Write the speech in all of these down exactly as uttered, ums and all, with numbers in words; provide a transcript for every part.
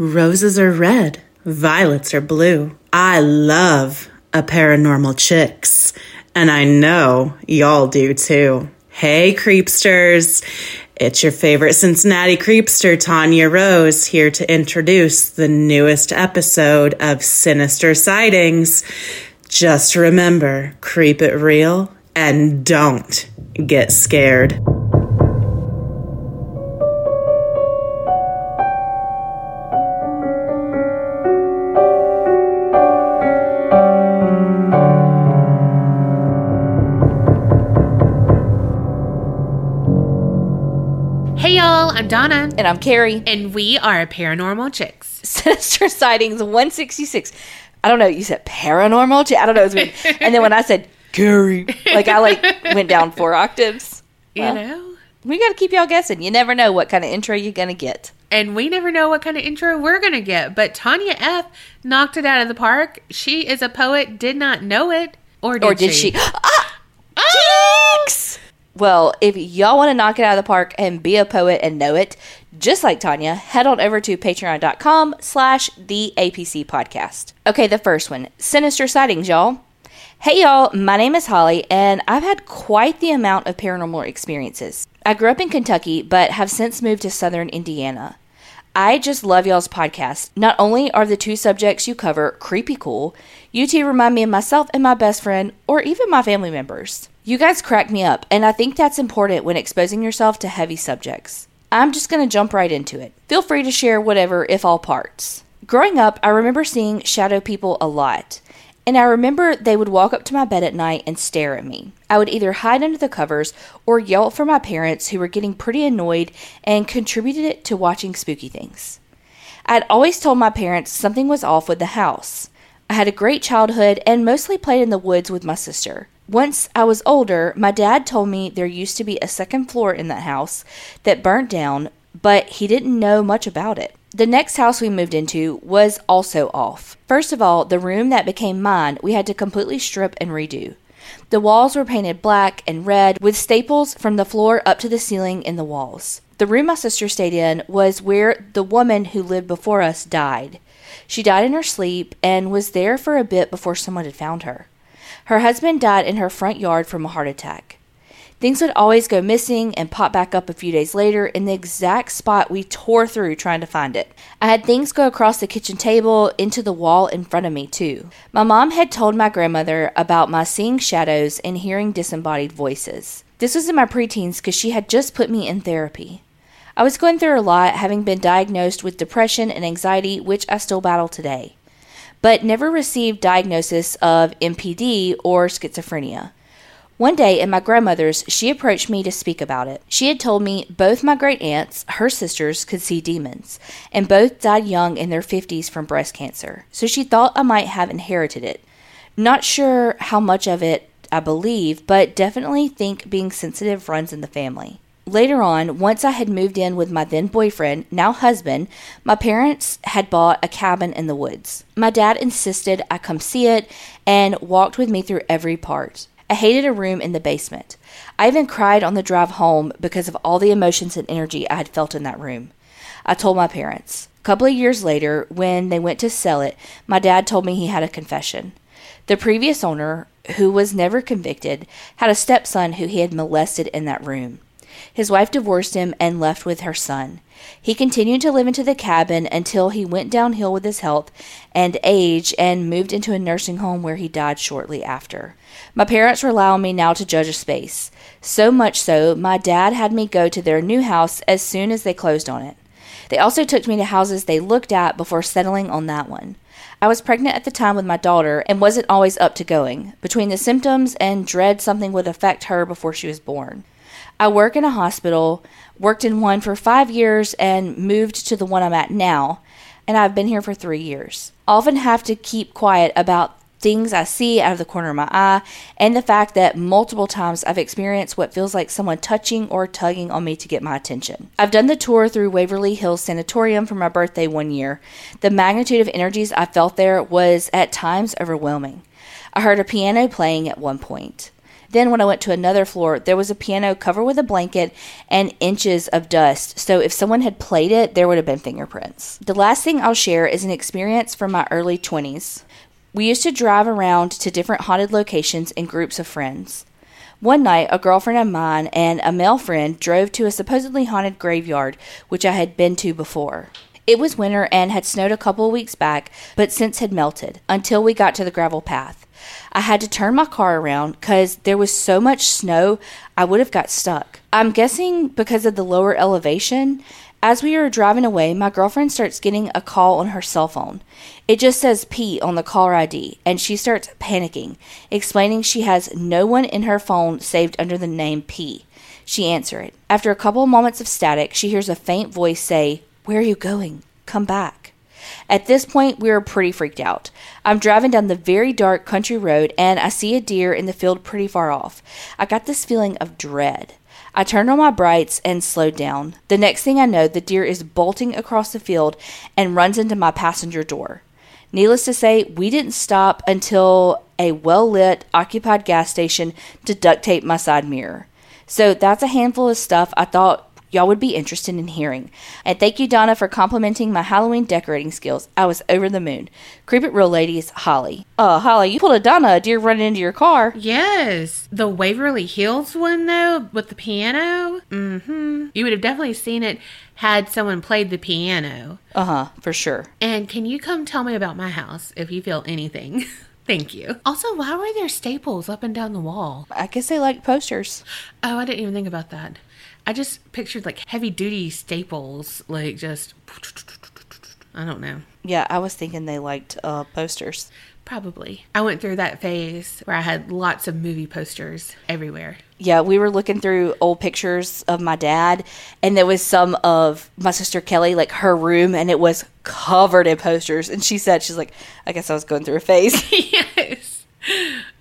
Roses are red, violets are blue. I love a paranormal chicks, and I know y'all do too. Hey, creepsters. It's your favorite Cincinnati creepster, Tanya Rose, here to introduce the newest episode of Sinister Sightings. Just remember, creep it real and don't get scared. Donna. And I'm Carrie. And we are Paranormal Chicks. Sinister Sightings one sixty-six. I don't know. You said paranormal chick? I don't know. It's weird. And then when I said Carrie, like I like went down four octaves. Well, you know? We got to keep y'all guessing. You never know what kind of intro you're going to get. And we never know what kind of intro we're going to get. But Tanya F. knocked it out of the park. She is a poet. Did not know it. Or did, or did she? she? Ah! Oh! Chicks! Well, if y'all want to knock it out of the park and be a poet and know it, just like Tanya, head on over to patreon.com slash the APC podcast. Okay, the first one, Sinister Sightings, y'all. Hey, y'all, my name is Holly, and I've had quite the amount of paranormal experiences. I grew up in Kentucky, but have since moved to southern Indiana. I just love y'all's podcast. Not only are the two subjects you cover creepy cool, you two remind me of myself and my best friend, or even my family members. You guys crack me up, and I think that's important when exposing yourself to heavy subjects. I'm just going to jump right into it. Feel free to share whatever, if all parts. Growing up, I remember seeing shadow people a lot, and I remember they would walk up to my bed at night and stare at me. I would either hide under the covers or yell for my parents, who were getting pretty annoyed and contributed it to watching spooky things. I'd always told my parents something was off with the house. I had a great childhood and mostly played in the woods with my sister. Once I was older, my dad told me there used to be a second floor in that house that burnt down, but he didn't know much about it. The next house we moved into was also off. First of all, the room that became mine, we had to completely strip and redo. The walls were painted black and red with staples from the floor up to the ceiling in the walls. The room my sister stayed in was where the woman who lived before us died. She died in her sleep and was there for a bit before someone had found her. Her husband died in her front yard from a heart attack. Things would always go missing and pop back up a few days later in the exact spot we tore through trying to find it. I had things go across the kitchen table into the wall in front of me, too. My mom had told my grandmother about my seeing shadows and hearing disembodied voices. This was in my preteens because she had just put me in therapy. I was going through a lot, having been diagnosed with depression and anxiety, which I still battle today, but never received diagnosis of M P D or schizophrenia. One day at my grandmother's, she approached me to speak about it. She had told me both my great aunts, her sisters, could see demons, and both died young in their fifties from breast cancer, so she thought I might have inherited it. Not sure how much of it I believe, but definitely think being sensitive runs in the family. Later on, once I had moved in with my then boyfriend, now husband, my parents had bought a cabin in the woods. My dad insisted I come see it and walked with me through every part. I hated a room in the basement. I even cried on the drive home because of all the emotions and energy I had felt in that room. I told my parents. A couple of years later, when they went to sell it, my dad told me he had a confession. The previous owner, who was never convicted, had a stepson who he had molested in that room. His wife divorced him and left with her son. He continued to live into the cabin until he went downhill with his health and age and moved into a nursing home where he died shortly after. My parents were allowing me now to judge a space. So much so, my dad had me go to their new house as soon as they closed on it. They also took me to houses they looked at before settling on that one. I was pregnant at the time with my daughter and wasn't always up to going. Between the symptoms and dread something would affect her before she was born. I work in a hospital, worked in one for five years, and moved to the one I'm at now, and I've been here for three years. I often have to keep quiet about things I see out of the corner of my eye, and the fact that multiple times I've experienced what feels like someone touching or tugging on me to get my attention. I've done the tour through Waverly Hills Sanatorium for my birthday one year. The magnitude of energies I felt there was at times overwhelming. I heard a piano playing at one point. Then when I went to another floor, there was a piano covered with a blanket and inches of dust. So if someone had played it, there would have been fingerprints. The last thing I'll share is an experience from my early twenties. We used to drive around to different haunted locations in groups of friends. One night, a girlfriend of mine and a male friend drove to a supposedly haunted graveyard, which I had been to before. It was winter and had snowed a couple of weeks back, but since had melted, until we got to the gravel path. I had to turn my car around because there was so much snow, I would have got stuck. I'm guessing because of the lower elevation. As we were driving away, my girlfriend starts getting a call on her cell phone. It just says P on the caller I D, and she starts panicking, explaining she has no one in her phone saved under the name P. She answers it. After a couple of moments of static, she hears a faint voice say, "Where are you going? Come back." At this point, we were pretty freaked out. I'm driving down the very dark country road, and I see a deer in the field pretty far off. I got this feeling of dread. I turned on my brights and slowed down. The next thing I know, the deer is bolting across the field and runs into my passenger door. Needless to say, we didn't stop until a well-lit, occupied gas station to duct tape my side mirror. So that's a handful of stuff I thought y'all would be interested in hearing. And thank you, Donna, for complimenting my Halloween decorating skills. I was over the moon. Creep it real, ladies. Holly. Uh, Holly, you pulled a Donna, a deer running into your car. Yes. The Waverly Hills one, though, with the piano. Mm-hmm. You would have definitely seen it had someone played the piano. Uh-huh, for sure. And can you come tell me about my house if you feel anything? Thank you. Also, why were there staples up and down the wall? I guess they like posters. Oh, I didn't even think about that. I just pictured, like, heavy-duty staples, like, just, I don't know. Yeah, I was thinking they liked uh, posters. Probably. I went through that phase where I had lots of movie posters everywhere. Yeah, we were looking through old pictures of my dad, and there was some of my sister Kelly, like, her room, and it was covered in posters. And she said, she's like, I guess I was going through a phase. Yes.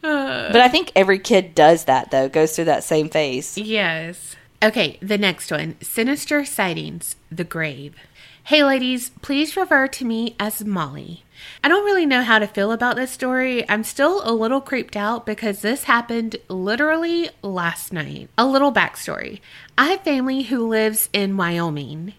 Uh, but I think every kid does that, though, goes through that same phase. Yes. Okay, the next one. Sinister Sightings, The Grave. Hey, ladies, please refer to me as Molly. I don't really know how to feel about this story. I'm still a little creeped out because this happened literally last night. A little backstory. I have family who lives in Wyoming.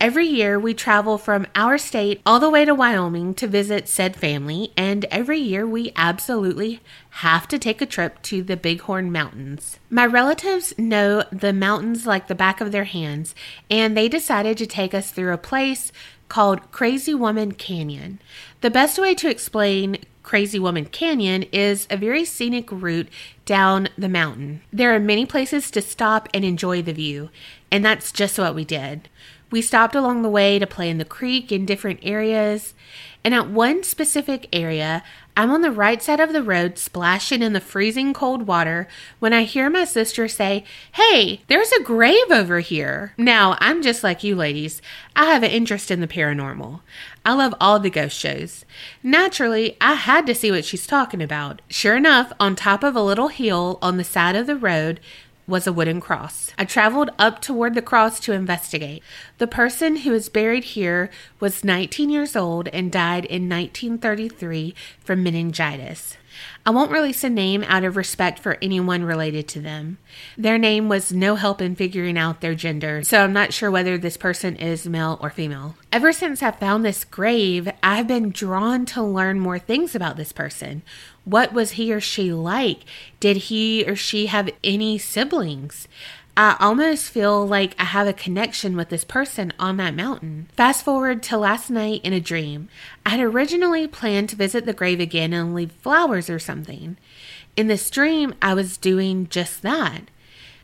Every year, we travel from our state all the way to Wyoming to visit said family, and every year we absolutely have to take a trip to the Bighorn Mountains. My relatives know the mountains like the back of their hands, and they decided to take us through a place called Crazy Woman Canyon. The best way to explain Crazy Woman Canyon is a very scenic route down the mountain. There are many places to stop and enjoy the view, and that's just what we did. We stopped along the way to play in the creek in different areas, and at one specific area, I'm on the right side of the road splashing in the freezing cold water when I hear my sister say, "Hey, there's a grave over here." Now, I'm just like you ladies. I have an interest in the paranormal. I love all the ghost shows. Naturally, I had to see what she's talking about. Sure enough, on top of a little hill on the side of the road was a wooden cross. I traveled up toward the cross to investigate. The person who is buried here was nineteen years old and died in nineteen thirty-three from meningitis. I won't release a name out of respect for anyone related to them. Their name was no help in figuring out their gender, so I'm not sure whether this person is male or female. Ever since I found this grave, I've been drawn to learn more things about this person. What was he or she like? Did he or she have any siblings? I almost feel like I have a connection with this person on that mountain. Fast forward to last night in a dream. I had originally planned to visit the grave again and leave flowers or something. In this dream, I was doing just that.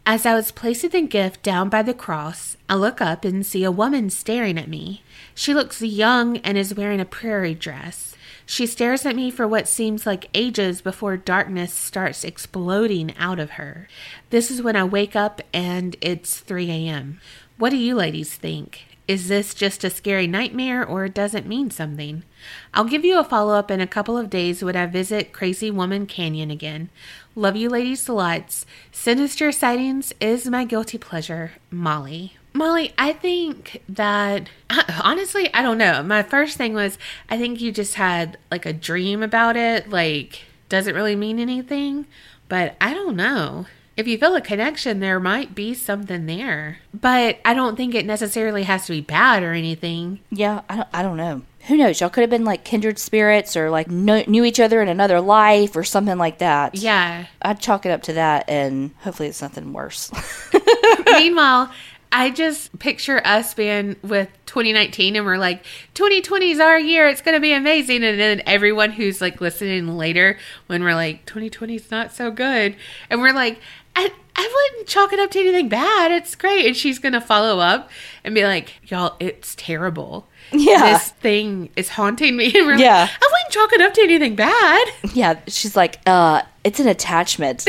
As I was placing the gift down by the cross, I look up and see a woman staring at me. She looks young and is wearing a prairie dress. She stares at me for what seems like ages before darkness starts exploding out of her. This is when I wake up and it's three a.m. What do you ladies think? Is this just a scary nightmare or does it mean something? I'll give you a follow-up in a couple of days when I visit Crazy Woman Canyon again. Love you ladies lots. Sinister Sightings is my guilty pleasure. Molly. Molly, I think that, honestly, I don't know. My first thing was, I think you just had, like, a dream about it. Like, does it really mean anything? But I don't know. If you feel a connection, there might be something there. But I don't think it necessarily has to be bad or anything. Yeah, I don't, I don't know. Who knows? Y'all could have been like kindred spirits or like know, knew each other in another life or something like that. Yeah. I'd chalk it up to that and hopefully it's nothing worse. Meanwhile, I just picture us being with twenty nineteen and we're like, twenty twenty is our year. It's going to be amazing. And then everyone who's like listening later when we're like, twenty twenty is not so good. And we're like, I, I wouldn't chalk it up to anything bad. It's great. And she's going to follow up and be like, y'all, it's terrible. Yeah. This thing is haunting me. And we're yeah. like, I wouldn't chalk it up to anything bad. Yeah. She's like, uh, it's an attachment.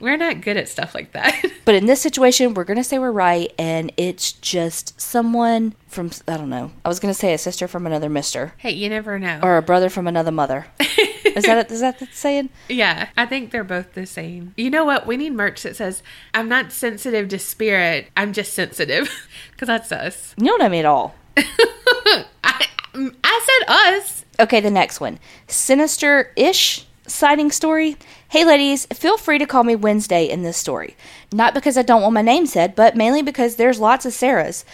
We're not good at stuff like that. But in this situation, we're going to say we're right. And it's just someone from, I don't know. I was going to say a sister from another mister. Hey, you never know. Or a brother from another mother. Is that, is that the saying? Yeah. I think they're both the same. You know what? We need merch that says, I'm not sensitive to spirit. I'm just sensitive. Because that's us. You don't know me at all. I, I said us. Okay, the next one. Sinister-ish sighting story. Hey ladies, feel free to call me Wednesday in this story. Not because I don't want my name said, but mainly because there's lots of Sarahs.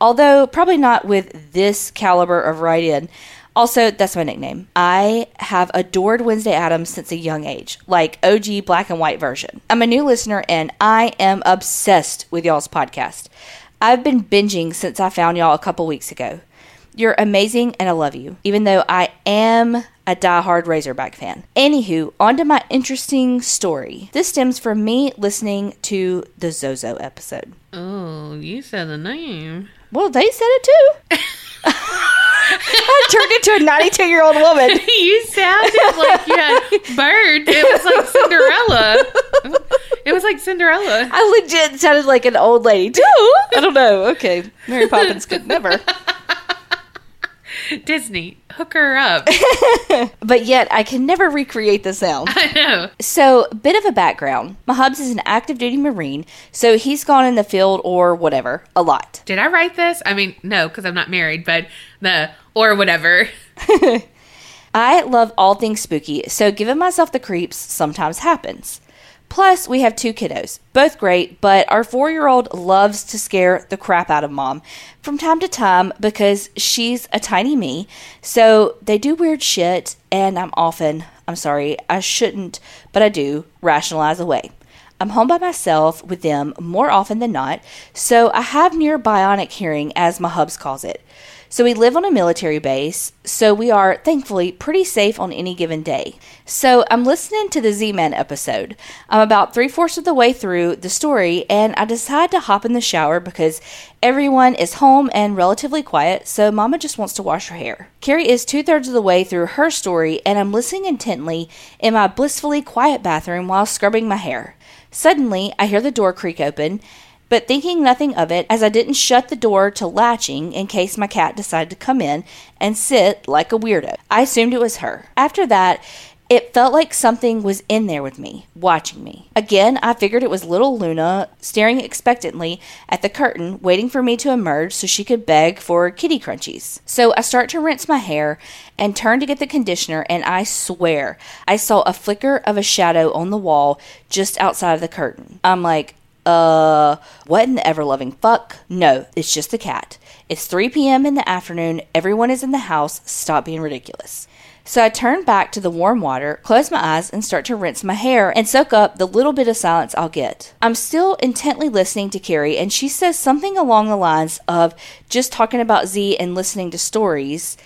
Although, probably not with this caliber of write-in. Also, that's my nickname. I have adored Wednesday Addams since a young age, like O G black and white version. I'm a new listener and I am obsessed with y'all's podcast. I've been binging since I found y'all a couple weeks ago. You're amazing and I love you, even though I am a diehard Razorback fan. Anywho, on to my interesting story. This stems from me listening to the Zozo episode. Oh, you said the name. Well, they said it too. I turned into a ninety-two-year-old woman. You sounded like you had birds. It was like Cinderella. It was like Cinderella. I legit sounded like an old lady too. I don't know. Okay. Mary Poppins could never. Disney, hook her up. But yet, I can never recreate the sound. I know. So, bit of a background. My Hubs is an active duty Marine, so he's gone in the field or whatever a lot. Did I write this? I mean, no, because I'm not married, but the or whatever. I love all things spooky, so giving myself the creeps sometimes happens. Plus, we have two kiddos, both great, but our four-year-old loves to scare the crap out of mom from time to time because she's a tiny me, so they do weird shit, and I'm often, I'm sorry, I shouldn't, but I do rationalize away. I'm home by myself with them more often than not, so I have near bionic hearing, as my Hubs calls it. So we live on a military base, so we are, thankfully, pretty safe on any given day. So I'm listening to the Z-Man episode. I'm about three-fourths of the way through the story, and I decide to hop in the shower because everyone is home and relatively quiet, so Mama just wants to wash her hair. Carrie is two-thirds of the way through her story, and I'm listening intently in my blissfully quiet bathroom while scrubbing my hair. Suddenly, I hear the door creak open, but thinking nothing of it, as I didn't shut the door to latching in case my cat decided to come in and sit like a weirdo. I assumed it was her. After that, it felt like something was in there with me, watching me. Again, I figured it was little Luna staring expectantly at the curtain, waiting for me to emerge so she could beg for kitty crunchies. So I start to rinse my hair and turn to get the conditioner, and I swear I saw a flicker of a shadow on the wall just outside of the curtain. I'm like, Uh, what in the ever-loving fuck? No, it's just the cat. It's three p.m. in the afternoon. Everyone is in the house. Stop being ridiculous. So I turn back to the warm water, close my eyes, and start to rinse my hair and soak up the little bit of silence I'll get. I'm still intently listening to Carrie, and she says something along the lines of just talking about Z and listening to stories.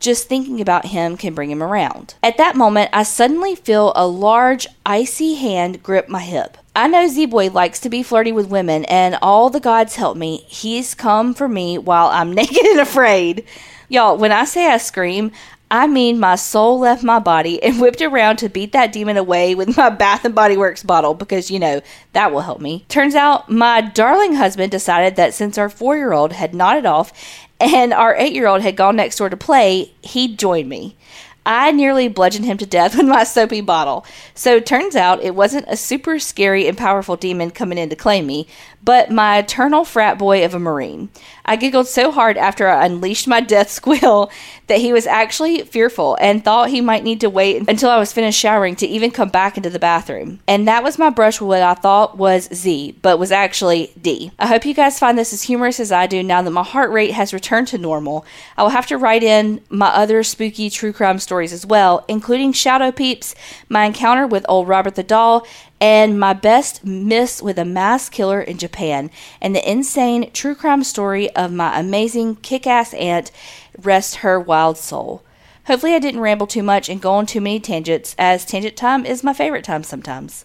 Just thinking about him can bring him around. At that moment, I suddenly feel a large, icy hand grip my hip. I know Z-Boy likes to be flirty with women, and all the gods help me, he's come for me while I'm naked and afraid. Y'all, when I say I scream, I mean my soul left my body and whipped around to beat that demon away with my Bath and Body Works bottle because, you know, that will help me. Turns out my darling husband decided that since our four-year-old had nodded off and our eight-year-old had gone next door to play, he joined me. I nearly bludgeoned him to death with my soapy bottle. So turns out it wasn't a super scary and powerful demon coming in to claim me, but my eternal frat boy of a Marine. I giggled so hard after I unleashed my death squeal that he was actually fearful and thought he might need to wait until I was finished showering to even come back into the bathroom. And that was my brush with what I thought was Z, but was actually D. I hope you guys find this as humorous as I do now that my heart rate has returned to normal. I will have to write in my other spooky true crime story stories as well, including Shadow Peeps, my encounter with old Robert the Doll, and my best miss with a mass killer in Japan, and the insane true crime story of my amazing kick-ass aunt, rest her wild soul. Hopefully I didn't ramble too much and go on too many tangents, as tangent time is my favorite time sometimes.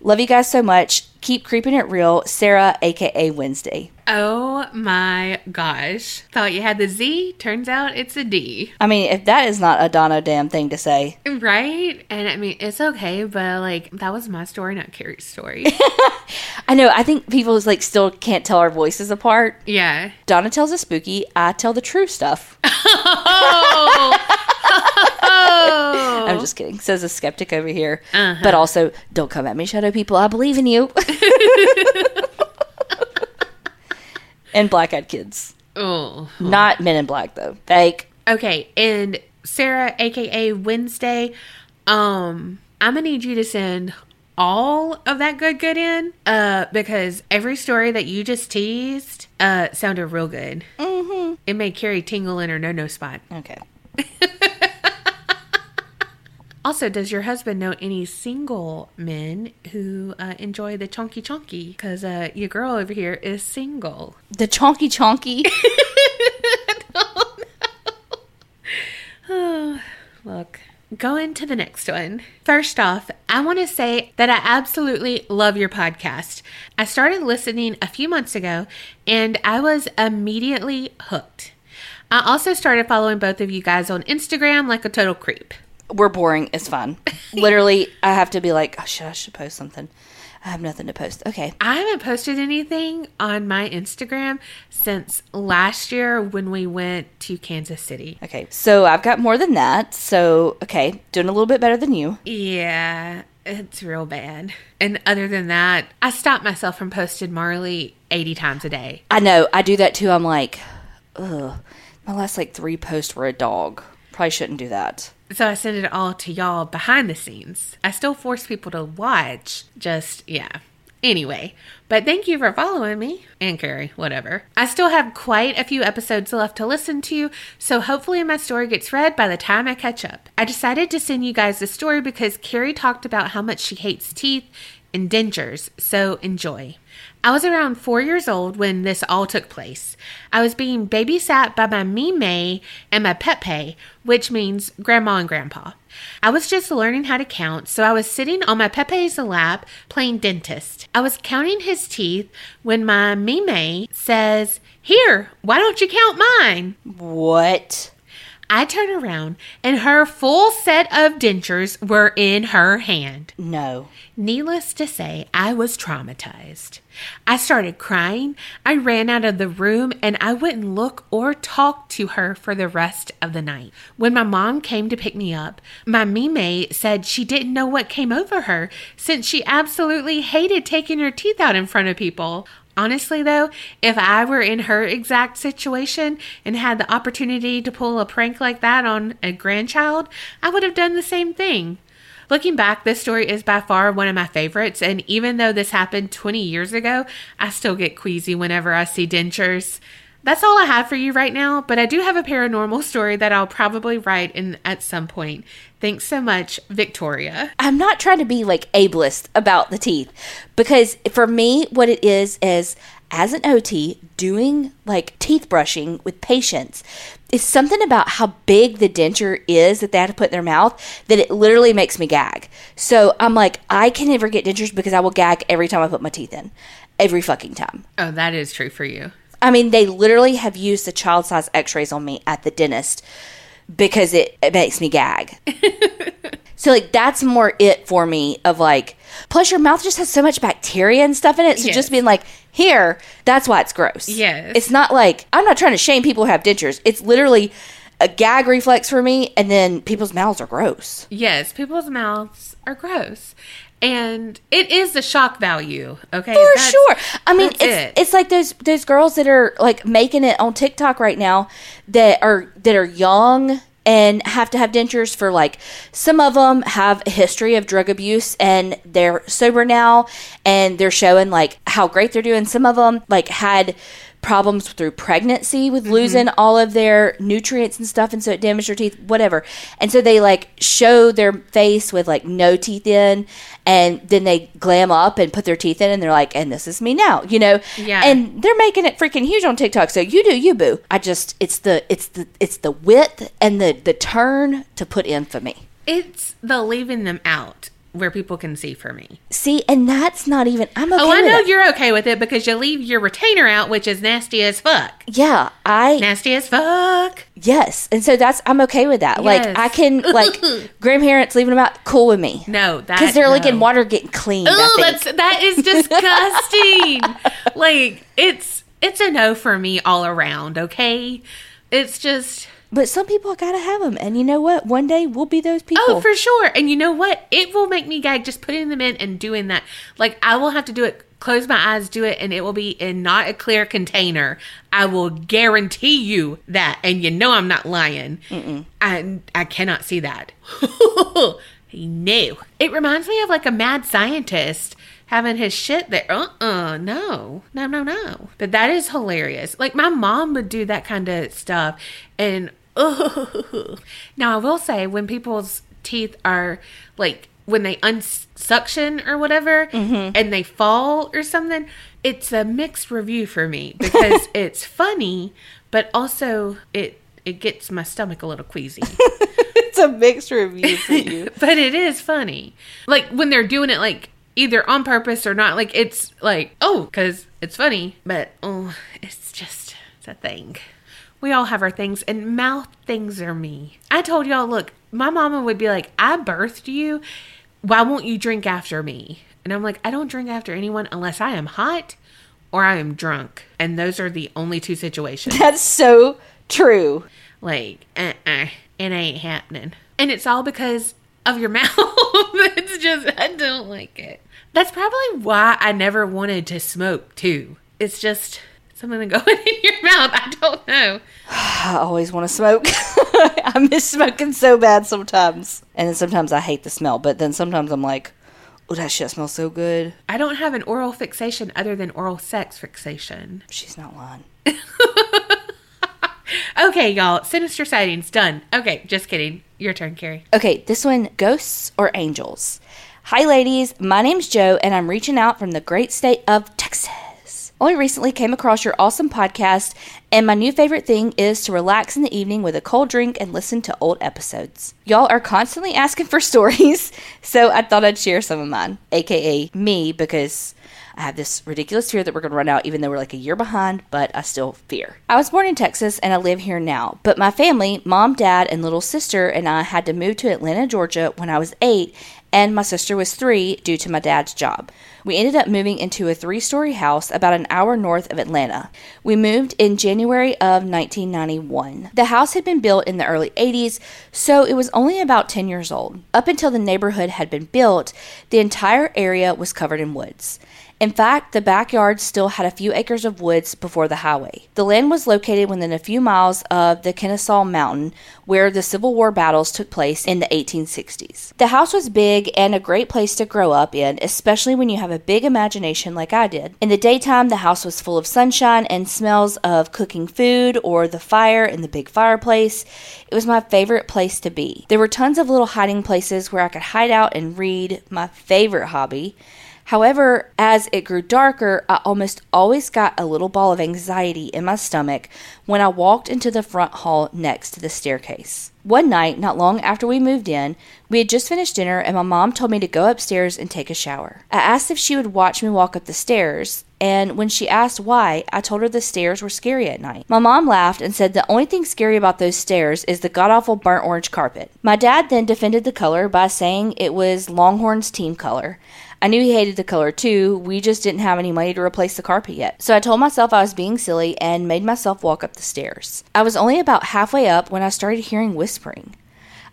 Love you guys so much. Keep creeping it real. Sarah, aka Wednesday. Oh my gosh. Thought you had the Z. Turns out it's a D. I mean, if that is not a Donna damn thing to say. Right? And I mean, it's okay, but like, that was my story, not Carrie's story. I know. I think people like still can't tell our voices apart. Yeah. Donna tells the spooky. I tell the true stuff. Oh. I'm just kidding. Says a skeptic over here. Uh-huh. But also, don't come at me, shadow people. I believe in you. And black-eyed kids. Oh. Not Men in Black, though. Fake. Okay. And Sarah, a k a. Wednesday, um, I'm going to need you to send all of that good good in uh, because every story that you just teased uh, sounded real good. Mm-hmm. It made Carrie tingle in her no-no spot. Okay. Also, does your husband know any single men who uh, enjoy the chonky chonky? Because uh, your girl over here is single. The chonky chonky? I don't know. Oh, look. Going to the next one. First off, I want to say that I absolutely love your podcast. I started listening a few months ago, and I was immediately hooked. I also started following both of you guys on Instagram like a total creep. We're boring. It's fine. Literally, I have to be like, oh, shit, I should post something. I have nothing to post. Okay. I haven't posted anything on my Instagram since last year when we went to Kansas City. Okay. So, I've got more than that. So, okay. Doing a little bit better than you. Yeah. It's real bad. And other than that, I stopped myself from posting Marley eighty times a day. I know. I do that too. I'm like, ugh. My last like three posts were a dog. Probably shouldn't do that. So I send it all to y'all behind the scenes. I still force people to watch. Just, yeah. Anyway, but thank you for following me and Carrie, whatever. I still have quite a few episodes left to listen to, so hopefully my story gets read by the time I catch up. I decided to send you guys this story because Carrie talked about how much she hates teeth and dentures, so enjoy. I was around four years old when this all took place. I was being babysat by my Mime and my Pepe, which means grandma and grandpa. I was just learning how to count, so I was sitting on my Pepe's lap playing dentist. I was counting his teeth when my Mime says, "Here, why don't you count mine?" What? I turn around, and her full set of dentures were in her hand. No. Needless to say, I was traumatized. I started crying. I ran out of the room, and I wouldn't look or talk to her for the rest of the night. When my mom came to pick me up, my Mime said she didn't know what came over her since she absolutely hated taking her teeth out in front of people. Honestly, though, if I were in her exact situation and had the opportunity to pull a prank like that on a grandchild, I would have done the same thing. Looking back, this story is by far one of my favorites, and even though this happened twenty years ago, I still get queasy whenever I see dentures. That's all I have for you right now, but I do have a paranormal story that I'll probably write in at some point. Thanks so much, Victoria. I'm not trying to be like ableist about the teeth because for me, what it is is as an O T doing like teeth brushing with patients, it's something about how big the denture is that they have to put in their mouth that it literally makes me gag. So I'm like, I can never get dentures because I will gag every time I put my teeth in. Every fucking time. Oh, that is true for you. I mean, they literally have used the child size x-rays on me at the dentist because it, it makes me gag. So, like, that's more it for me of, like, plus your mouth just has so much bacteria and stuff in it. So, yes. Just being like, here, that's why it's gross. Yes. It's not like, I'm not trying to shame people who have dentures. It's literally a gag reflex for me, and then people's mouths are gross. Yes, people's mouths are gross. And it is the shock value, okay? For that's, sure. I mean, it's it. it's like those those girls that are like making it on TikTok right now that are that are young and have to have dentures for like, some of them have a history of drug abuse and they're sober now and they're showing like how great they're doing. Some of them like had problems through pregnancy with losing mm-hmm. all of their nutrients and stuff, and so it damaged their teeth, whatever. And so they like show their face with like no teeth in, and then they glam up and put their teeth in, and they're like, and this is me now, you know? Yeah. And they're making it freaking huge on TikTok. So you do you, boo. I just it's the it's the it's the width and the the turn to put in for me. It's the leaving them out where people can see for me. See, and that's not even... I'm okay with it. Oh, I know you're okay with it because you leave your retainer out, which is nasty as fuck. Yeah, I... Nasty as fuck. Yes, and so that's... I'm okay with that. Yes. Like, I can... Like, grandparents leaving them out, cool with me. No, that... Because they're no. like in water getting cleaned, Ooh, I think. That's, that is disgusting. Like, it's it's a no for me all around, okay? It's just... But some people gotta have them, and you know what? One day we'll be those people. Oh, for sure. And you know what? It will make me gag just putting them in and doing that. Like, I will have to do it, close my eyes, do it, and it will be in not a clear container. I will guarantee you that, and you know I'm not lying. Mm-mm. I I cannot see that. No. It reminds me of like a mad scientist having his shit there. Uh-uh, no, no, no, no. But that is hilarious. Like, my mom would do that kind of stuff, and Ooh. Now, I will say, when people's teeth are, like, when they unsuction or whatever, mm-hmm. and they fall or something, it's a mixed review for me because it's funny, but also it, it gets my stomach a little queasy. It's a mixed review for you. But it is funny. Like, when they're doing it, like, either on purpose or not, like, it's like, oh, because it's funny, but oh, it's just, it's a thing. We all have our things, and mouth things are me. I told y'all, look, my mama would be like, I birthed you. Why won't you drink after me? And I'm like, I don't drink after anyone unless I am hot or I am drunk. And those are the only two situations. That's so true. Like, uh-uh, it ain't happening. And it's all because of your mouth. It's just, I don't like it. That's probably why I never wanted to smoke, too. It's just... something going in your mouth. I don't know. I always want to smoke. I miss smoking so bad sometimes. And then sometimes I hate the smell. But then sometimes I'm like, oh, that shit smells so good. I don't have an oral fixation other than oral sex fixation. She's not lying. Okay, y'all. Sinister sightings. Done. Okay, just kidding. Your turn, Carrie. Okay, this one, ghosts or angels. Hi, ladies. My name's Joe, and I'm reaching out from the great state of Texas. Only recently came across your awesome podcast, and my new favorite thing is to relax in the evening with a cold drink and listen to old episodes. Y'all are constantly asking for stories, so I thought I'd share some of mine, aka me, because I have this ridiculous fear that we're going to run out, even though we're like a year behind, but I still fear. I was born in Texas, and I live here now, but my family, mom, dad, and little sister, and I had to move to Atlanta, Georgia when I was eight, and my sister was three due to my dad's job. We ended up moving into a three-story house about an hour north of Atlanta. We moved in January of nineteen ninety-one. The house had been built in the early eighties, so it was only about ten years old. Up until the neighborhood had been built, the entire area was covered in woods. In fact, the backyard still had a few acres of woods before the highway. The land was located within a few miles of the Kennesaw Mountain, where the Civil War battles took place in the eighteen sixties. The house was big and a great place to grow up in, especially when you have a big imagination like I did. In the daytime, the house was full of sunshine and smells of cooking food or the fire in the big fireplace. It was my favorite place to be. There were tons of little hiding places where I could hide out and read, my favorite hobby. However, as it grew darker, I almost always got a little ball of anxiety in my stomach when I walked into the front hall next to the staircase. One night, not long after we moved in, we had just finished dinner and my mom told me to go upstairs and take a shower. I asked if she would watch me walk up the stairs, and when she asked why, I told her the stairs were scary at night. My mom laughed and said the only thing scary about those stairs is the god-awful burnt orange carpet. My dad then defended the color by saying it was Longhorn's team color. I knew he hated the color too. We just didn't have any money to replace the carpet yet. So I told myself I was being silly and made myself walk up the stairs. I was only about halfway up when I started hearing whispering.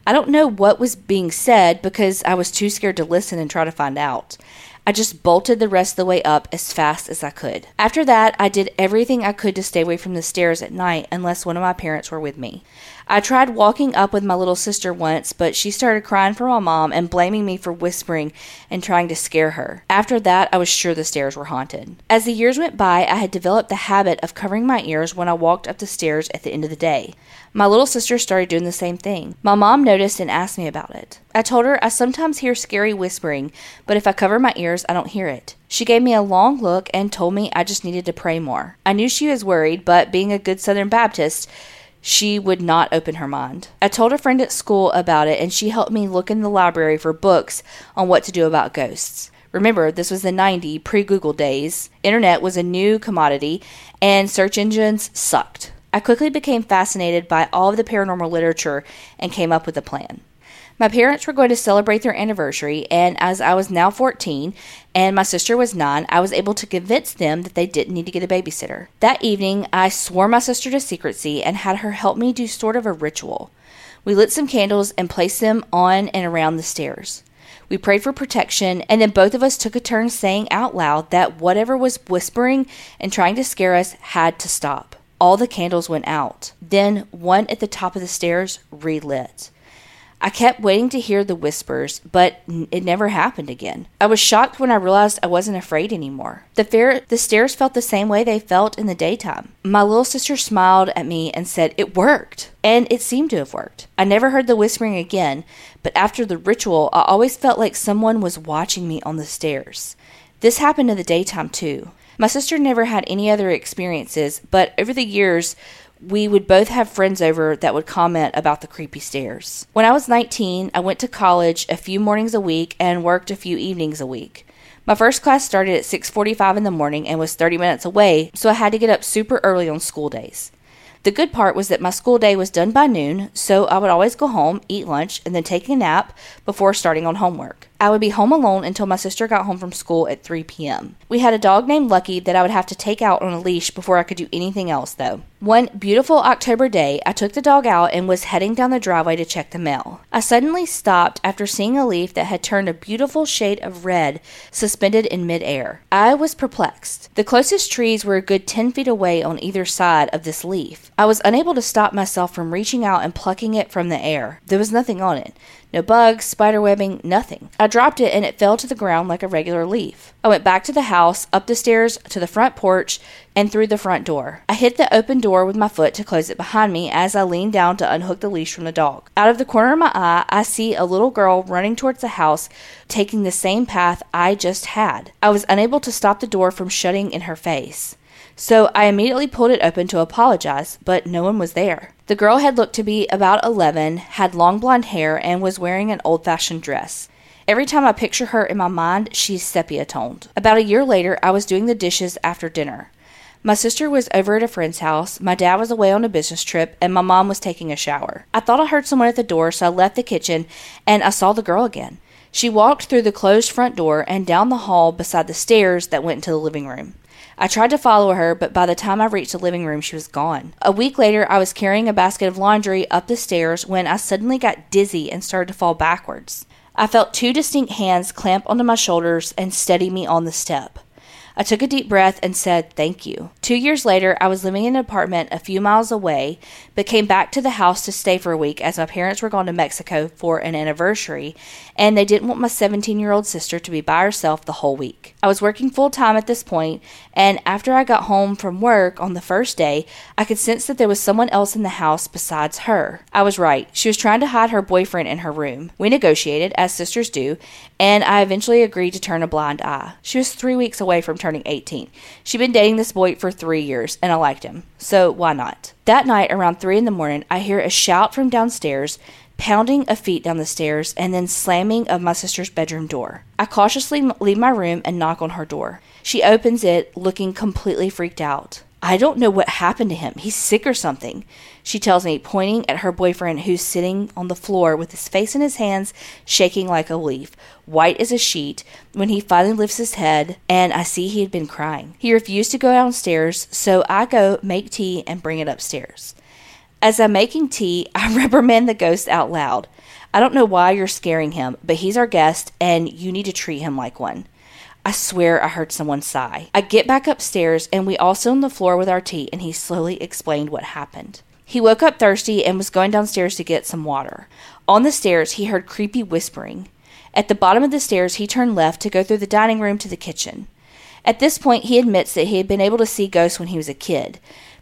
I don't know what was being said because I was too scared to listen and try to find out. I just bolted the rest of the way up as fast as I could. After that, I did everything I could to stay away from the stairs at night unless one of my parents were with me. I tried walking up with my little sister once, but she started crying for my mom and blaming me for whispering and trying to scare her. After that, I was sure the stairs were haunted. As the years went by, I had developed the habit of covering my ears when I walked up the stairs at the end of the day. My little sister started doing the same thing. My mom noticed and asked me about it. I told her I sometimes hear scary whispering, but if I cover my ears, I don't hear it. She gave me a long look and told me I just needed to pray more. I knew she was worried, but being a good Southern Baptist, she would not open her mind. I told a friend at school about it, and she helped me look in the library for books on what to do about ghosts. Remember, this was the nineties, pre-Google days. Internet was a new commodity, and search engines sucked. I quickly became fascinated by all of the paranormal literature and came up with a plan. My parents were going to celebrate their anniversary, and as I was now fourteen and my sister was nine, I was able to convince them that they didn't need to get a babysitter. That evening, I swore my sister to secrecy and had her help me do sort of a ritual. We lit some candles and placed them on and around the stairs. We prayed for protection, and then both of us took a turn saying out loud that whatever was whispering and trying to scare us had to stop. All the candles went out. Then one at the top of the stairs relit. I kept waiting to hear the whispers, but it never happened again. I was shocked when I realized I wasn't afraid anymore. The fair, the stairs felt the same way they felt in the daytime. My little sister smiled at me and said, "It worked." And it seemed to have worked. I never heard the whispering again, but after the ritual, I always felt like someone was watching me on the stairs. This happened in the daytime too. My sister never had any other experiences, but over the years, we would both have friends over that would comment about the creepy stairs. When I was nineteen, I went to college a few mornings a week and worked a few evenings a week. My first class started at six forty-five in the morning and was thirty minutes away, so I had to get up super early on school days. The good part was that my school day was done by noon, so I would always go home, eat lunch, and then take a nap before starting on homework. I would be home alone until my sister got home from school at three p.m. We had a dog named Lucky that I would have to take out on a leash before I could do anything else, though. One beautiful October day, I took the dog out and was heading down the driveway to check the mail. I suddenly stopped after seeing a leaf that had turned a beautiful shade of red suspended in midair. I was perplexed. The closest trees were a good ten feet away on either side of this leaf. I was unable to stop myself from reaching out and plucking it from the air. There was nothing on it. No bugs, spider webbing, nothing. I dropped it and it fell to the ground like a regular leaf. I went back to the house, up the stairs, to the front porch, and through the front door. I hit the open door with my foot to close it behind me as I leaned down to unhook the leash from the dog. Out of the corner of my eye, I see a little girl running towards the house, taking the same path I just had. I was unable to stop the door from shutting in her face. So I immediately pulled it open to apologize, but no one was there. The girl had looked to be about eleven, had long blonde hair, and was wearing an old-fashioned dress. Every time I picture her in my mind, she's sepia-toned. About a year later, I was doing the dishes after dinner. My sister was over at a friend's house, my dad was away on a business trip, and my mom was taking a shower. I thought I heard someone at the door, so I left the kitchen, and I saw the girl again. She walked through the closed front door and down the hall beside the stairs that went into the living room. I tried to follow her, but by the time I reached the living room, she was gone. A week later, I was carrying a basket of laundry up the stairs when I suddenly got dizzy and started to fall backwards. I felt two distinct hands clamp onto my shoulders and steady me on the step. I took a deep breath and said, "Thank you." Two years later, I was living in an apartment a few miles away, but came back to the house to stay for a week as my parents were gone to Mexico for an anniversary, and they didn't want my seventeen-year-old sister to be by herself the whole week. I was working full-time at this point, and after I got home from work on the first day, I could sense that there was someone else in the house besides her. I was right. She was trying to hide her boyfriend in her room. We negotiated, as sisters do, and I eventually agreed to turn a blind eye. She was three weeks away from turning eighteen. She'd been dating this boy for three years, and I liked him, so why not? That night, around three in the morning, I hear a shout from downstairs, pounding of feet down the stairs, and then slamming of my sister's bedroom door. I cautiously leave my room and knock on her door. She opens it, looking completely freaked out. I don't know what happened to him. He's sick or something, she tells me, pointing at her boyfriend who's sitting on the floor with his face in his hands, shaking like a leaf, white as a sheet, when he finally lifts his head, and I see he had been crying. He refused to go downstairs, so I go make tea and bring it upstairs. As I'm making tea, I reprimand the ghost out loud. I don't know why you're scaring him, but he's our guest, and you need to treat him like one. I swear I heard someone sigh. I get back upstairs, and we all sit on the floor with our tea, and he slowly explained what happened. He woke up thirsty and was going downstairs to get some water. On the stairs, he heard creepy whispering. At the bottom of the stairs, he turned left to go through the dining room to the kitchen. At this point, he admits that he had been able to see ghosts when he was a kid.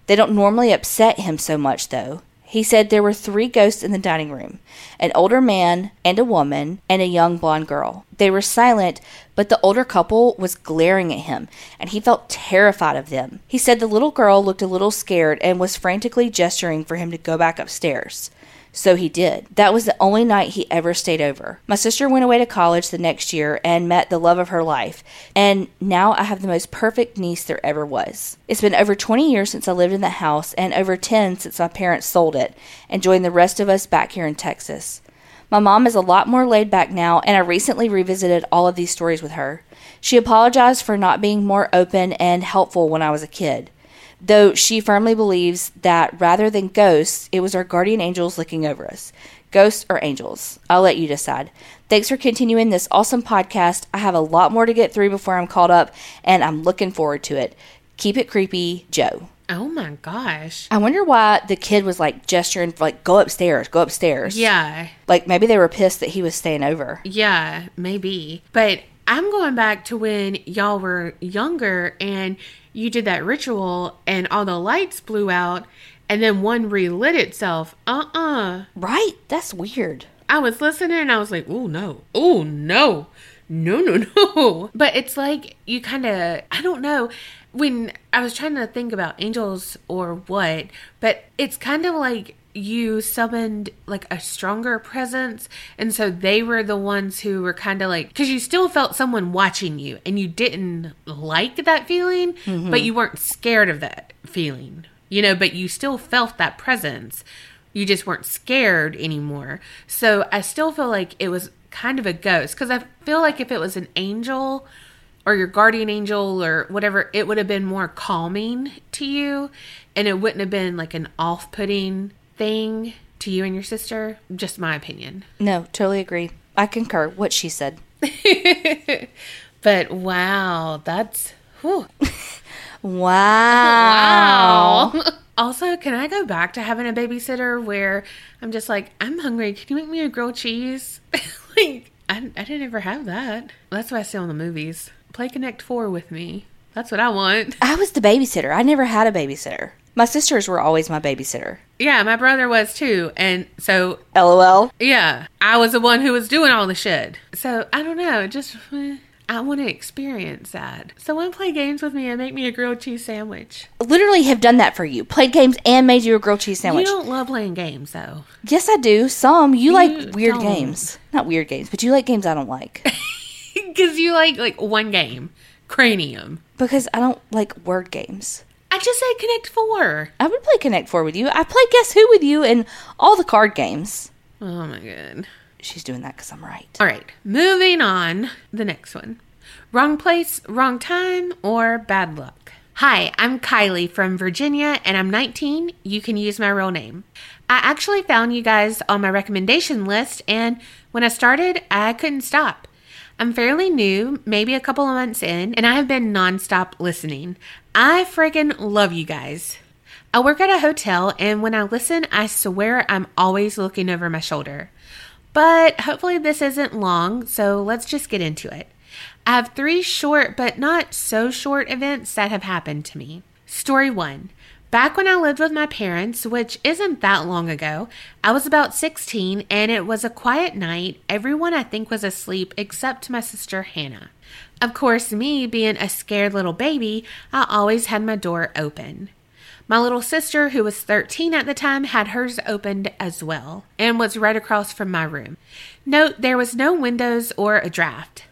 They don't normally upset him so much, though. He said there were three ghosts in the dining room, an older man and a woman and a young blonde girl. They were silent, but the older couple was glaring at him, and he felt terrified of them. He said the little girl looked a little scared and was frantically gesturing for him to go back upstairs. So he did. That was the only night he ever stayed over. My sister went away to college the next year and met the love of her life, and now I have the most perfect niece there ever was. It's been over twenty years since I lived in that house, and over ten since my parents sold it and joined the rest of us back here in Texas. My mom is a lot more laid back now, and I recently revisited all of these stories with her. She apologized for not being more open and helpful when I was a kid, though she firmly believes that rather than ghosts, it was our guardian angels looking over us. Ghosts or angels? I'll let you decide. Thanks for continuing this awesome podcast. I have a lot more to get through before I'm caught up, and I'm looking forward to it. Keep it creepy, Joe. Oh my gosh. I wonder why the kid was like gesturing, like, go upstairs, go upstairs. Yeah. Like maybe they were pissed that he was staying over. Yeah, maybe. But I'm going back to when y'all were younger and you did that ritual and all the lights blew out and then one relit itself. Uh-uh. Right? That's weird. I was listening and I was like, oh, no. Oh, no. No, no, no. But it's like you kind of, I don't know. When I was trying to think about angels or what, but it's kind of like you summoned like a stronger presence, and so they were the ones who were kind of like, because you still felt someone watching you and you didn't like that feeling, mm-hmm. but you weren't scared of that feeling, you know, but you still felt that presence. You just weren't scared anymore. So I still feel like it was kind of a ghost, because I feel like if it was an angel or your guardian angel or whatever, it would have been more calming to you and it wouldn't have been like an off-putting thing to you and your sister. Just my opinion. No, totally agree. I concur what she said. But wow, that's whew. wow wow Also, can I go back to having a babysitter where I'm just like, I'm hungry, can you make me a grilled cheese? Like I, I didn't ever have that. That's what I see on the movies. Play Connect Four with me. That's what I want. I was the babysitter. I never had a babysitter. My sisters were always my babysitter. Yeah, my brother was too. And so... LOL. Yeah. I was the one who was doing all the shit. So, I don't know. Just, eh, I want to experience that. Someone play games with me and make me a grilled cheese sandwich. Literally have done that for you. Played games and made you a grilled cheese sandwich. You don't love playing games, though. Yes, I do. Some. You, you like weird don't. games. Not weird games, but you like games I don't like. Because you like, like, one game. Cranium. Because I don't like word games. I just said Connect Four. I would play Connect Four with you. I play Guess Who with you and all the card games. Oh, my God. She's doing that because I'm right. All right. Moving on. The next one. Wrong place, wrong time, or bad luck. Hi, I'm Kylie from Virginia, and I'm nineteen. You can use my real name. I actually found you guys on my recommendation list, and when I started, I couldn't stop. I'm fairly new, maybe a couple of months in, and I have been nonstop listening. I friggin' love you guys. I work at a hotel, and when I listen, I swear I'm always looking over my shoulder. But hopefully this isn't long, so let's just get into it. I have three short but not so short events that have happened to me. Story one. Back when I lived with my parents, which isn't that long ago, I was about sixteen, and it was a quiet night. Everyone I think was asleep except my sister Hannah. Of course, me being a scared little baby, I always had my door open. My little sister, who was thirteen at the time, had hers opened as well and was right across from my room. Note, there was no windows or a draft.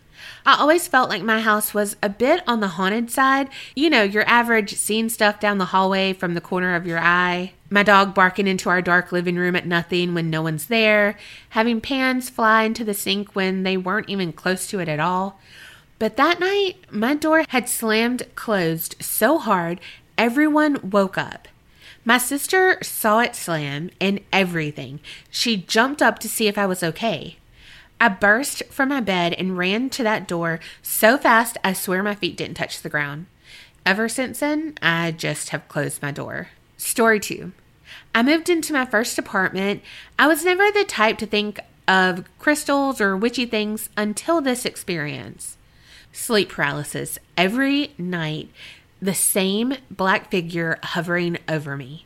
I always felt like my house was a bit on the haunted side. You know, your average seeing stuff down the hallway from the corner of your eye. My dog barking into our dark living room at nothing when no one's there. Having pans fly into the sink when they weren't even close to it at all. But that night, my door had slammed closed so hard, everyone woke up. My sister saw it slam and everything. She jumped up to see if I was okay. I burst from my bed and ran to that door so fast I swear my feet didn't touch the ground. Ever since then, I just have closed my door. Story two. I moved into my first apartment. I was never the type to think of crystals or witchy things until this experience. Sleep paralysis. Every night, the same black figure hovering over me.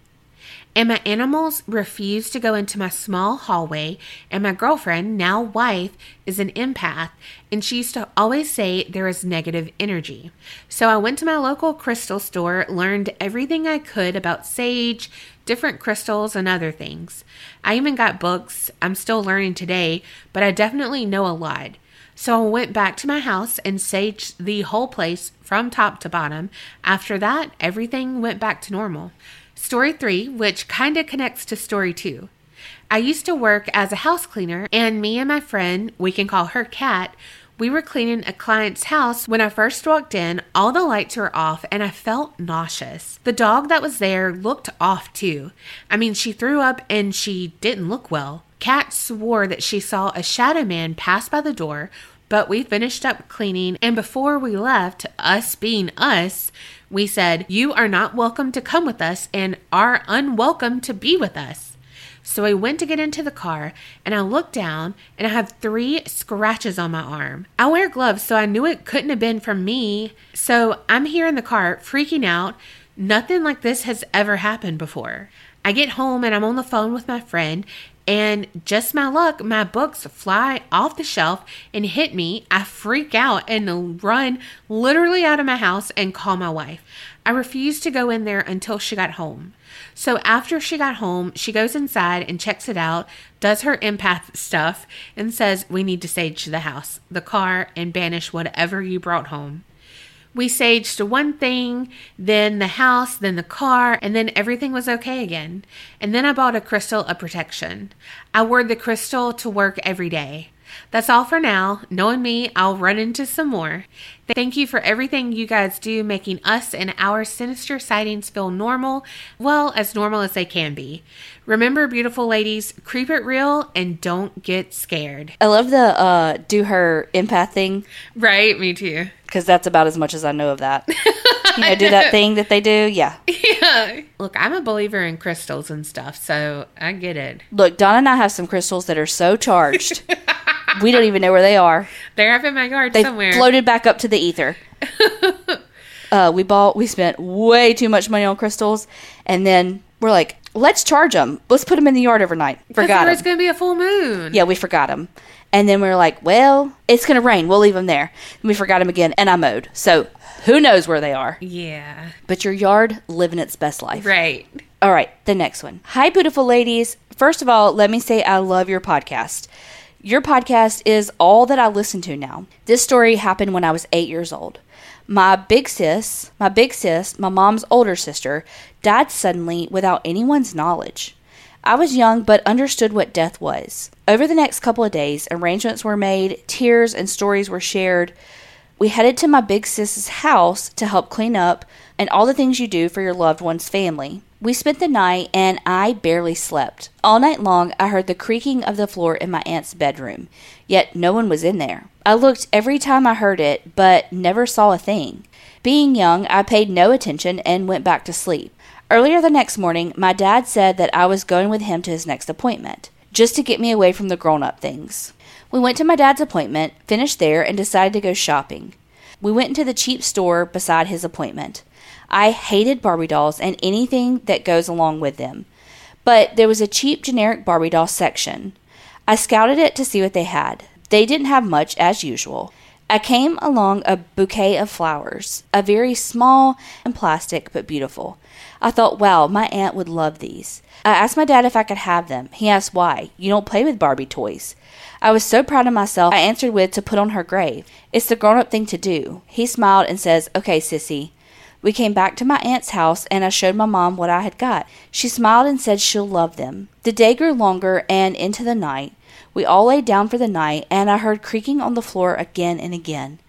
And my animals refuse to go into my small hallway, and my girlfriend, now wife, is an empath, and she used to always say there is negative energy. So I went to my local crystal store, learned everything I could about sage, different crystals, and other things. I even got books. I'm still learning today, but I definitely know a lot. So I went back to my house and saged the whole place from top to bottom. After that, everything went back to normal. Story three, which kind of connects to story two. I used to work as a house cleaner, and me and my friend, we can call her Kat, we were cleaning a client's house. When I first walked in, all the lights were off, and I felt nauseous. The dog that was there looked off, too. I mean, she threw up, and she didn't look well. Kat swore that she saw a shadow man pass by the door, but we finished up cleaning, and before we left, us being us, we said, "You are not welcome to come with us and are unwelcome to be with us." So I went to get into the car, and I looked down, and I have three scratches on my arm. I wear gloves, so I knew it couldn't have been from me. So I'm here in the car, freaking out. Nothing like this has ever happened before. I get home, and I'm on the phone with my friend, and just my luck, my books fly off the shelf and hit me. I freak out and run literally out of my house and call my wife. I refused to go in there until she got home. So after she got home, she goes inside and checks it out, does her empath stuff, and says, "We need to sage the house, the car, and banish whatever you brought home." We saged one thing, then the house, then the car, and then everything was okay again. And then I bought a crystal of protection. I wore the crystal to work every day. That's all for now. Knowing me, I'll run into some more. Thank you for everything you guys do, making us and our sinister sightings feel normal, well, as normal as they can be. Remember, beautiful ladies, creep it real and don't get scared. I love the uh, do her empath thing. Right, me too. Because that's about as much as I know of that. You know, do that thing that they do. Yeah. Yeah. Look, I'm a believer in crystals and stuff, so I get it. Look, Donna and I have some crystals that are so charged. We don't even know where they are. They're up in my yard They've somewhere. They floated back up to the ether. uh, we bought, we spent way too much money on crystals. And then we're like, let's charge them. Let's put them in the yard overnight. Forgot them. It's going to be a full moon. Yeah, we forgot them. And then we were like, well, it's going to rain. We'll leave them there. And we forgot them again. And I mowed. So who knows where they are? Yeah. But your yard living its best life. Right. All right. The next one. Hi, beautiful ladies. First of all, let me say I love your podcast. Your podcast is all that I listen to now. This story happened when I was eight years old. My big sis, my big sis, my mom's older sister, died suddenly without anyone's knowledge. I was young but understood what death was. Over the next couple of days, arrangements were made, tears and stories were shared. We headed to my big sis's house to help clean up and all the things you do for your loved one's family. We spent the night, and I barely slept. All night long, I heard the creaking of the floor in my aunt's bedroom, yet no one was in there. I looked every time I heard it, but never saw a thing. Being young, I paid no attention and went back to sleep. Earlier the next morning, my dad said that I was going with him to his next appointment, just to get me away from the grown-up things. We went to my dad's appointment, finished there, and decided to go shopping. We went into the cheap store beside his appointment. I hated Barbie dolls and anything that goes along with them, but there was a cheap generic Barbie doll section. I scouted it to see what they had. They didn't have much, as usual. I came along a bouquet of flowers, a very small and plastic but beautiful. I thought, wow, my aunt would love these. I asked my dad if I could have them. He asked why. You don't play with Barbie toys. I was so proud of myself, I answered with to put on her grave. It's the grown-up thing to do. He smiled and says, okay, sissy. We came back to my aunt's house, and I showed my mom what I had got. She smiled and said she'll love them. The day grew longer and into the night. We all lay down for the night, and I heard creaking on the floor again and again.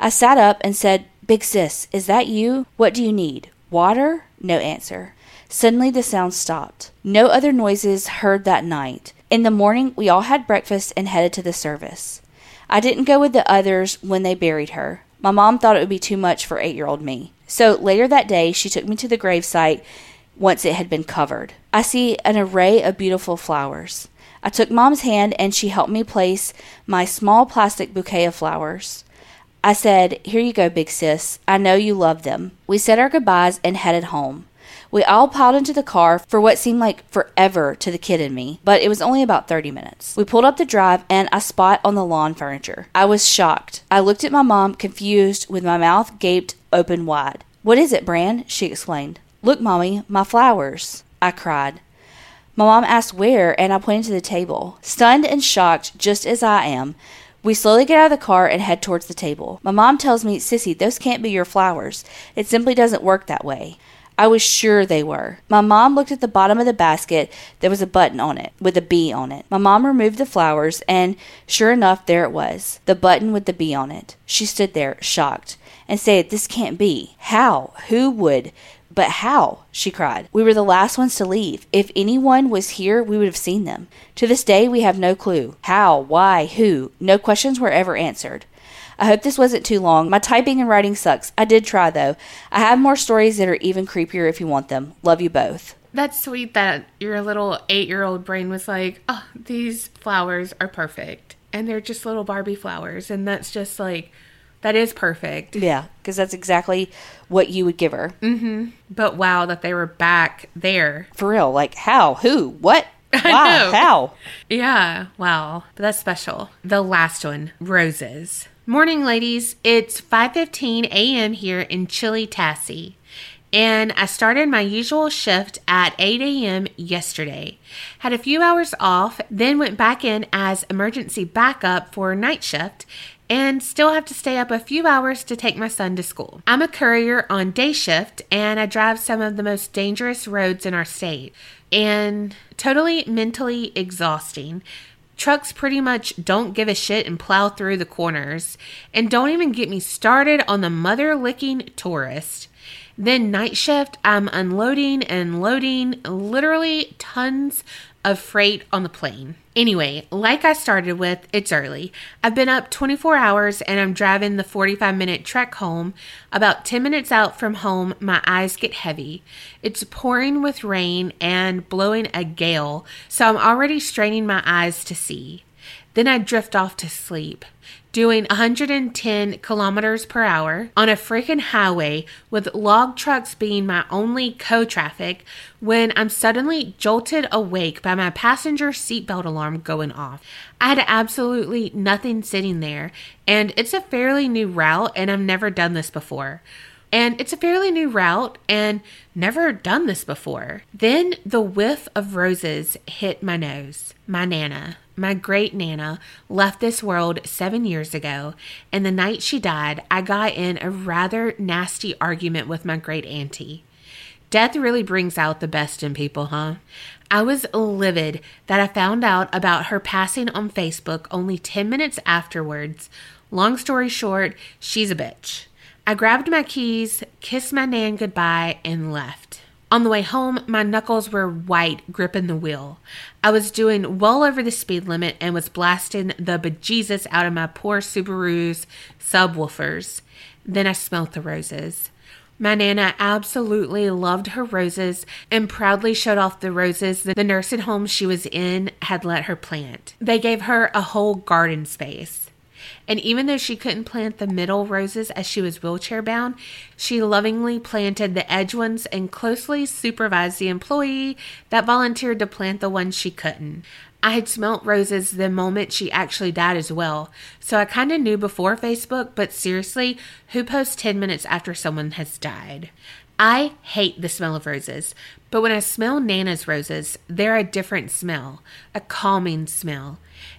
I sat up and said, Big sis, is that you? What do you need? Water? No answer. Suddenly the sound stopped. No other noises heard that night. In the morning, we all had breakfast and headed to the service. I didn't go with the others when they buried her. My mom thought it would be too much for eight-year-old me. So later that day, she took me to the gravesite once it had been covered. I see an array of beautiful flowers. I took Mom's hand and she helped me place my small plastic bouquet of flowers. I said, here you go, big sis. I know you love them. We said our goodbyes and headed home. We all piled into the car for what seemed like forever to the kid and me, but it was only about thirty minutes. We pulled up the drive and I spot on the lawn furniture. I was shocked. I looked at my mom, confused, with my mouth gaped open wide. What is it, Bran? She exclaimed. Look, Mommy, my flowers, I cried. My mom asked where, and I pointed to the table. Stunned and shocked, just as I am, we slowly get out of the car and head towards the table. My mom tells me, Sissy, those can't be your flowers. It simply doesn't work that way. I was sure they were. My mom looked at the bottom of the basket. There was a button on it, with a bee on it. My mom removed the flowers, and sure enough, there it was. The button with the bee on it. She stood there, shocked, and said, this can't be. How? Who would? But how? She cried. We were the last ones to leave. If anyone was here, we would have seen them. To this day, we have no clue. How? Why? Who? No questions were ever answered. I hope this wasn't too long. My typing and writing sucks. I did try, though. I have more stories that are even creepier if you want them. Love you both. That's sweet that your little eight-year-old brain was like, oh, these flowers are perfect. And they're just little Barbie flowers. And that's just like, that is perfect. Yeah, because that's exactly what you would give her. Mm-hmm. But wow, that they were back there. For real. Like, how? Who? What? Wow. How? Yeah. Wow. But that's special. The last one, roses. Morning, ladies. It's five fifteen a.m. here in Chilliwassee, and I started my usual shift at eight a.m. yesterday. Had a few hours off, then went back in as emergency backup for night shift, and still have to stay up a few hours to take my son to school. I'm a courier on day shift, and I drive some of the most dangerous roads in our state, and totally mentally exhausting. Trucks pretty much don't give a shit and plow through the corners. And don't even get me started on the mother-licking tourist. Then night shift, I'm unloading and loading literally tons of freight on the plane. Anyway, like I started with, it's early. I've been up twenty-four hours and I'm driving the forty-five minute trek home. About ten minutes out from home, my eyes get heavy. It's pouring with rain and blowing a gale, so I'm already straining my eyes to see. Then I drift off to sleep, doing one hundred ten kilometers per hour on a freaking highway with log trucks being my only co-traffic when I'm suddenly jolted awake by my passenger seatbelt alarm going off. I had absolutely nothing sitting there, and it's a fairly new route and I've never done this before. And it's a fairly new route and never done this before. Then the whiff of roses hit my nose. My Nana, my great Nana, left this world seven years ago, and the night she died, I got in a rather nasty argument with my great auntie. Death really brings out the best in people, huh? I was livid that I found out about her passing on Facebook only ten minutes afterwards. Long story short, she's a bitch. I grabbed my keys, kissed my Nan goodbye, and left. On the way home, my knuckles were white, gripping the wheel. I was doing well over the speed limit and was blasting the bejesus out of my poor Subaru's subwoofers. Then I smelled the roses. My Nana absolutely loved her roses and proudly showed off the roses that the nursing home she was in had let her plant. They gave her a whole garden space. and even though she couldn't plant the middle roses as she was wheelchair-bound, she lovingly planted the edge ones and closely supervised the employee that volunteered to plant the ones she couldn't. I had smelt roses the moment she actually died as well, so I kind of knew before Facebook, but seriously, who posts ten minutes after someone has died? I hate the smell of roses, but when I smell Nana's roses, they're a different smell, a calming smell.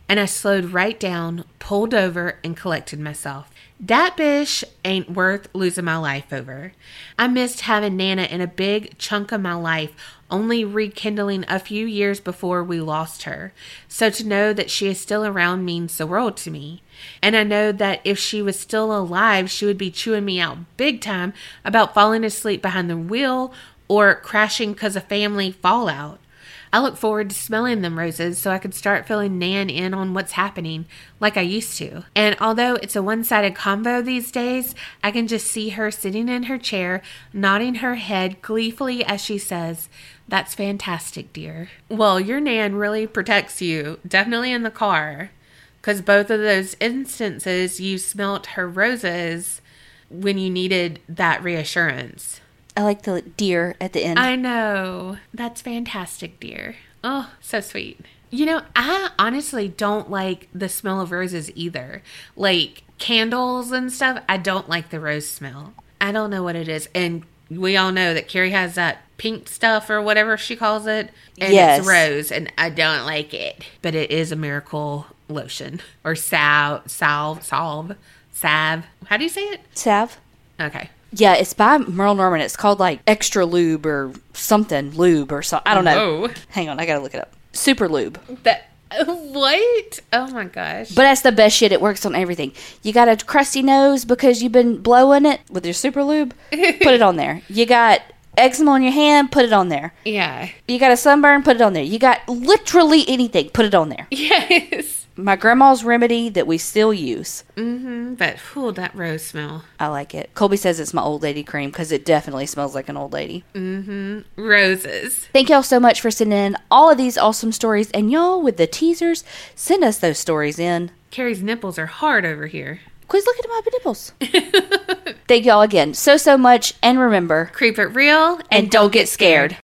And I slowed right down, pulled over, and collected myself. That bitch ain't worth losing my life over. I missed having Nana in a big chunk of my life, only rekindling a few years before we lost her. So to know that she is still around means the world to me. And I know that if she was still alive, she would be chewing me out big time about falling asleep behind the wheel or crashing because of family fallout. I look forward to smelling them roses so I can start filling Nan in on what's happening like I used to. And although it's a one-sided convo these days, I can just see her sitting in her chair, nodding her head gleefully as she says, "That's fantastic, dear." Well, your Nan really protects you, definitely in the car, because both of those instances you smelt her roses when you needed that reassurance. I like the deer at the end. I know. That's fantastic, deer. Oh, so sweet. You know, I honestly don't like the smell of roses either. Like candles and stuff, I don't like the rose smell. I don't know what it is. And we all know that Carrie has that pink stuff or whatever she calls it. And yes. It's rose, and I don't like it. But it is a miracle lotion or salve, salve, salve, salve. How do you say it? Salve. Okay. Yeah, it's by Merle Norman. It's called like Extra Lube or something, lube or something. I don't know. Oh. Hang on, I gotta look it up. Super Lube. That what? Oh my gosh! But that's the best shit. It works on everything. You got a crusty nose because you've been blowing it with your Super Lube. Put it on there. You got eczema on your hand. Put it on there. Yeah. You got a sunburn. Put it on there. You got literally anything. Put it on there. Yes. My grandma's remedy that we still use. Mm-hmm. But, whew, that rose smell. I like it. Colby says it's my old lady cream because it definitely smells like an old lady. Mm-hmm. Roses. Thank y'all so much for sending in all of these awesome stories. And y'all, with the teasers, send us those stories in. Carrie's nipples are hard over here. Quit looking at my nipples. Thank y'all again so, so much. And remember, creep it real and, and don't get scared.